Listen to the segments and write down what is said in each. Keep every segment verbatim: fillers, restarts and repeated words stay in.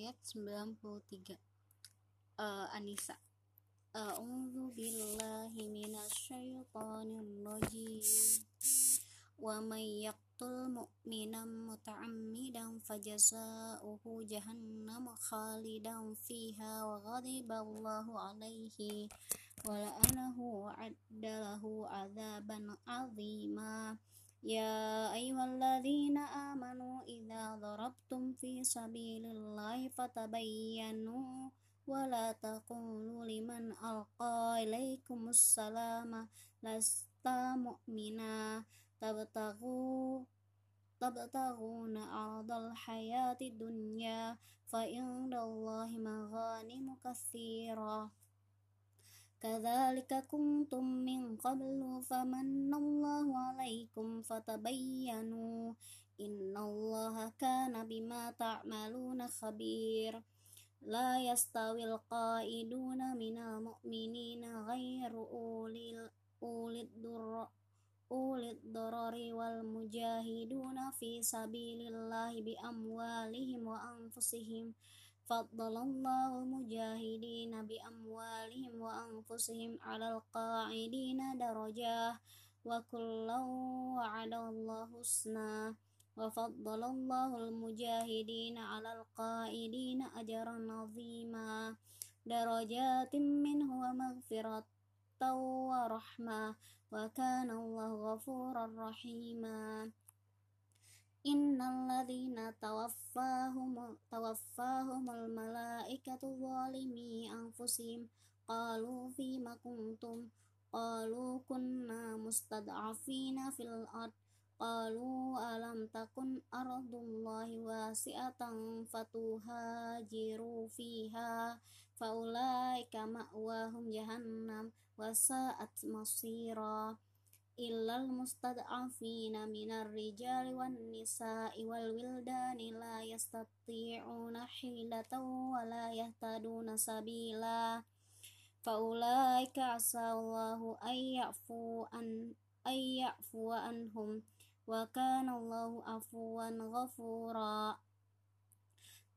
ayat sembilan puluh tiga. Uh, An-Nisa. A'udzu billahi minasyaitonir rajim. Wa may yaqtul mu'minan muta'ammidan fajaza'uhu jahannam khalidan fiha wa ghadiballahu 'alaihi wa la'anahu wa 'addalahu 'adzaban 'azima. Ya ayyuhalladzina amanu idza darabtum fi sabilillahi fatabayyanu wala taqulu liman alqa ilaikumussalama lasta mu'mina tabtaghu tabtaghuna aradal hayati dunya fa indallahi maghanimu katsira kadzalika kuntum min qablu famanallahu alaikum fatabayyanu innallaha kana bima ta'maluna khabir. La yastawil qa'iduna minal mu'minina ghairu ulil ulid durra ulid darari wal mujahiduna fi sabilillahi bi amwalihim wa anfusihim faddalallahu mujahidina bi amwalihim wa anfusihim 'alal qa'idina darajah wa kullu 'alallahu husna wa faddalallahu al-mujahidina 'alal qa'idina ajran 'azima darajatin minhu wa maghfiratan wa rahmah wa kana Allahu ghafurar rahima. Innal ladzina tawaffahum tawaffahumul malaikatu zalimi anfusihim qalu fima kuntum qalu kunna mustad'afina fil ardh qalu alam takun ardullahi wasi'atan fatuhajiru fiha faulaika ma'wahum jahannam wasa'at masira. Illal mustad'afina minar rijali wan nisa'i wal wildani la yastati'una hilatan wa la yahtaduna sabila faulaika asallahu ayyafu an ayyafu anhum wa kana Allahu afuwan ghafura.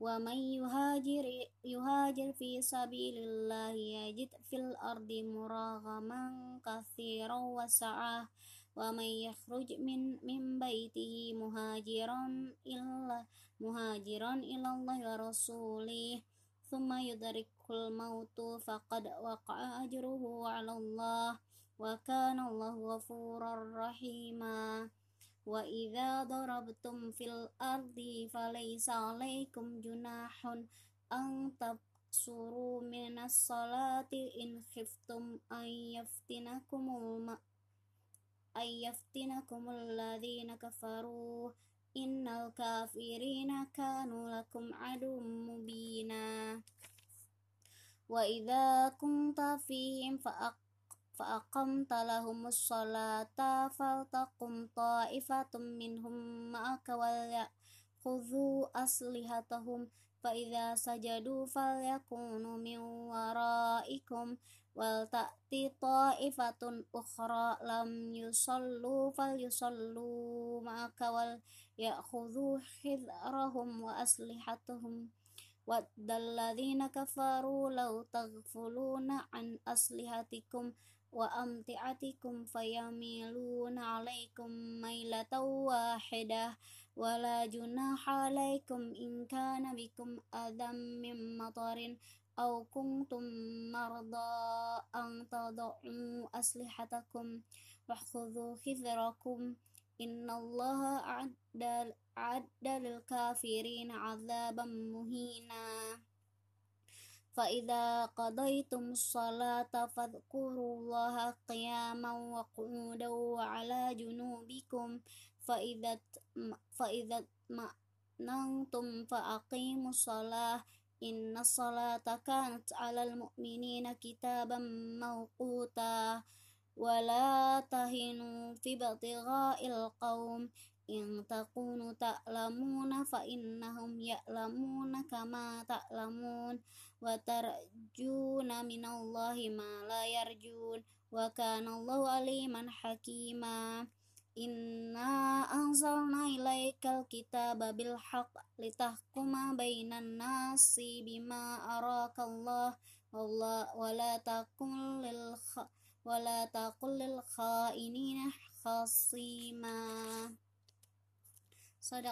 Wa may yuhajir yuhajir fi sabilillahi yajid fil ardi muragaman katsiran wa sa'ah wa may yakhruj min min baitihi muhajiran illa muhajiran ila Allahi wa rasulih thumma yudrikul mautu faqad waqa'a ajruhu 'ala Allah wa kana Allahu ghafurar rahima. Wa idza darabtum fil ardi falaysa alaykum junahun an taqsuru minas salati in khiftum ay yaftinakum ay yaftinakum alladhina kafaru innal kafirina kanu lakum adum mubina. Wa idza kunta fihim fa فأقمت لهم الصلاة فلتقم طائفة منهم معك وليأخذوا أسلحتهم فإذا سجدوا فليكونوا من ورائكم ولتأت طائفة أخرى لم يصلوا فليصلوا معك وليأخذوا حذرهم وأسلحتهم وَدَّ الَّذِينَ كَفَرُوا لَوْ تَغْفُلُونَ عَنْ أَسْلِحَتِكُمْ وَأَمْتِعَتِكُمْ فَيَمِيلُونَ عَلَيْكُمْ مَيْلَةً وَاحِدَةً وَلَا جُنَاحَ عَلَيْكُمْ إِنْ كَانَ بِكُمْ أَذًى مِنْ مَطَرٍ أَوْ كُنْتُمْ مَرْضَى أَنْ تَضَعُوا أَسْلِحَتَكُمْ وَخُذُوا حِذْرَكُمْ إِنَّ اللَّهَ أَعَدَّ adda lil kafirina 'adzaban muhina. Fa idza qadaytum sholata fadhkurullaha qiyaman wa qu'udan wa 'ala junubikum fa idza fa idza ma'nantum fa aqimus shalah inna sholata kanat 'alal mu'minina kitaban mawquta. Wa la tahinu fi ibtigha'il qaum in takunu ta'lamuna fa innahum ya'lamuna kama ta'lamun wa tarjuna minallahi ma la yarjun wa kana Allahu aliman hakima. Inna anzalna ilaikal kitaba bil haqq litahkuma bainan nasi bima arakallah wala taqul lil wala taqul lil khainina khasima. Sadaq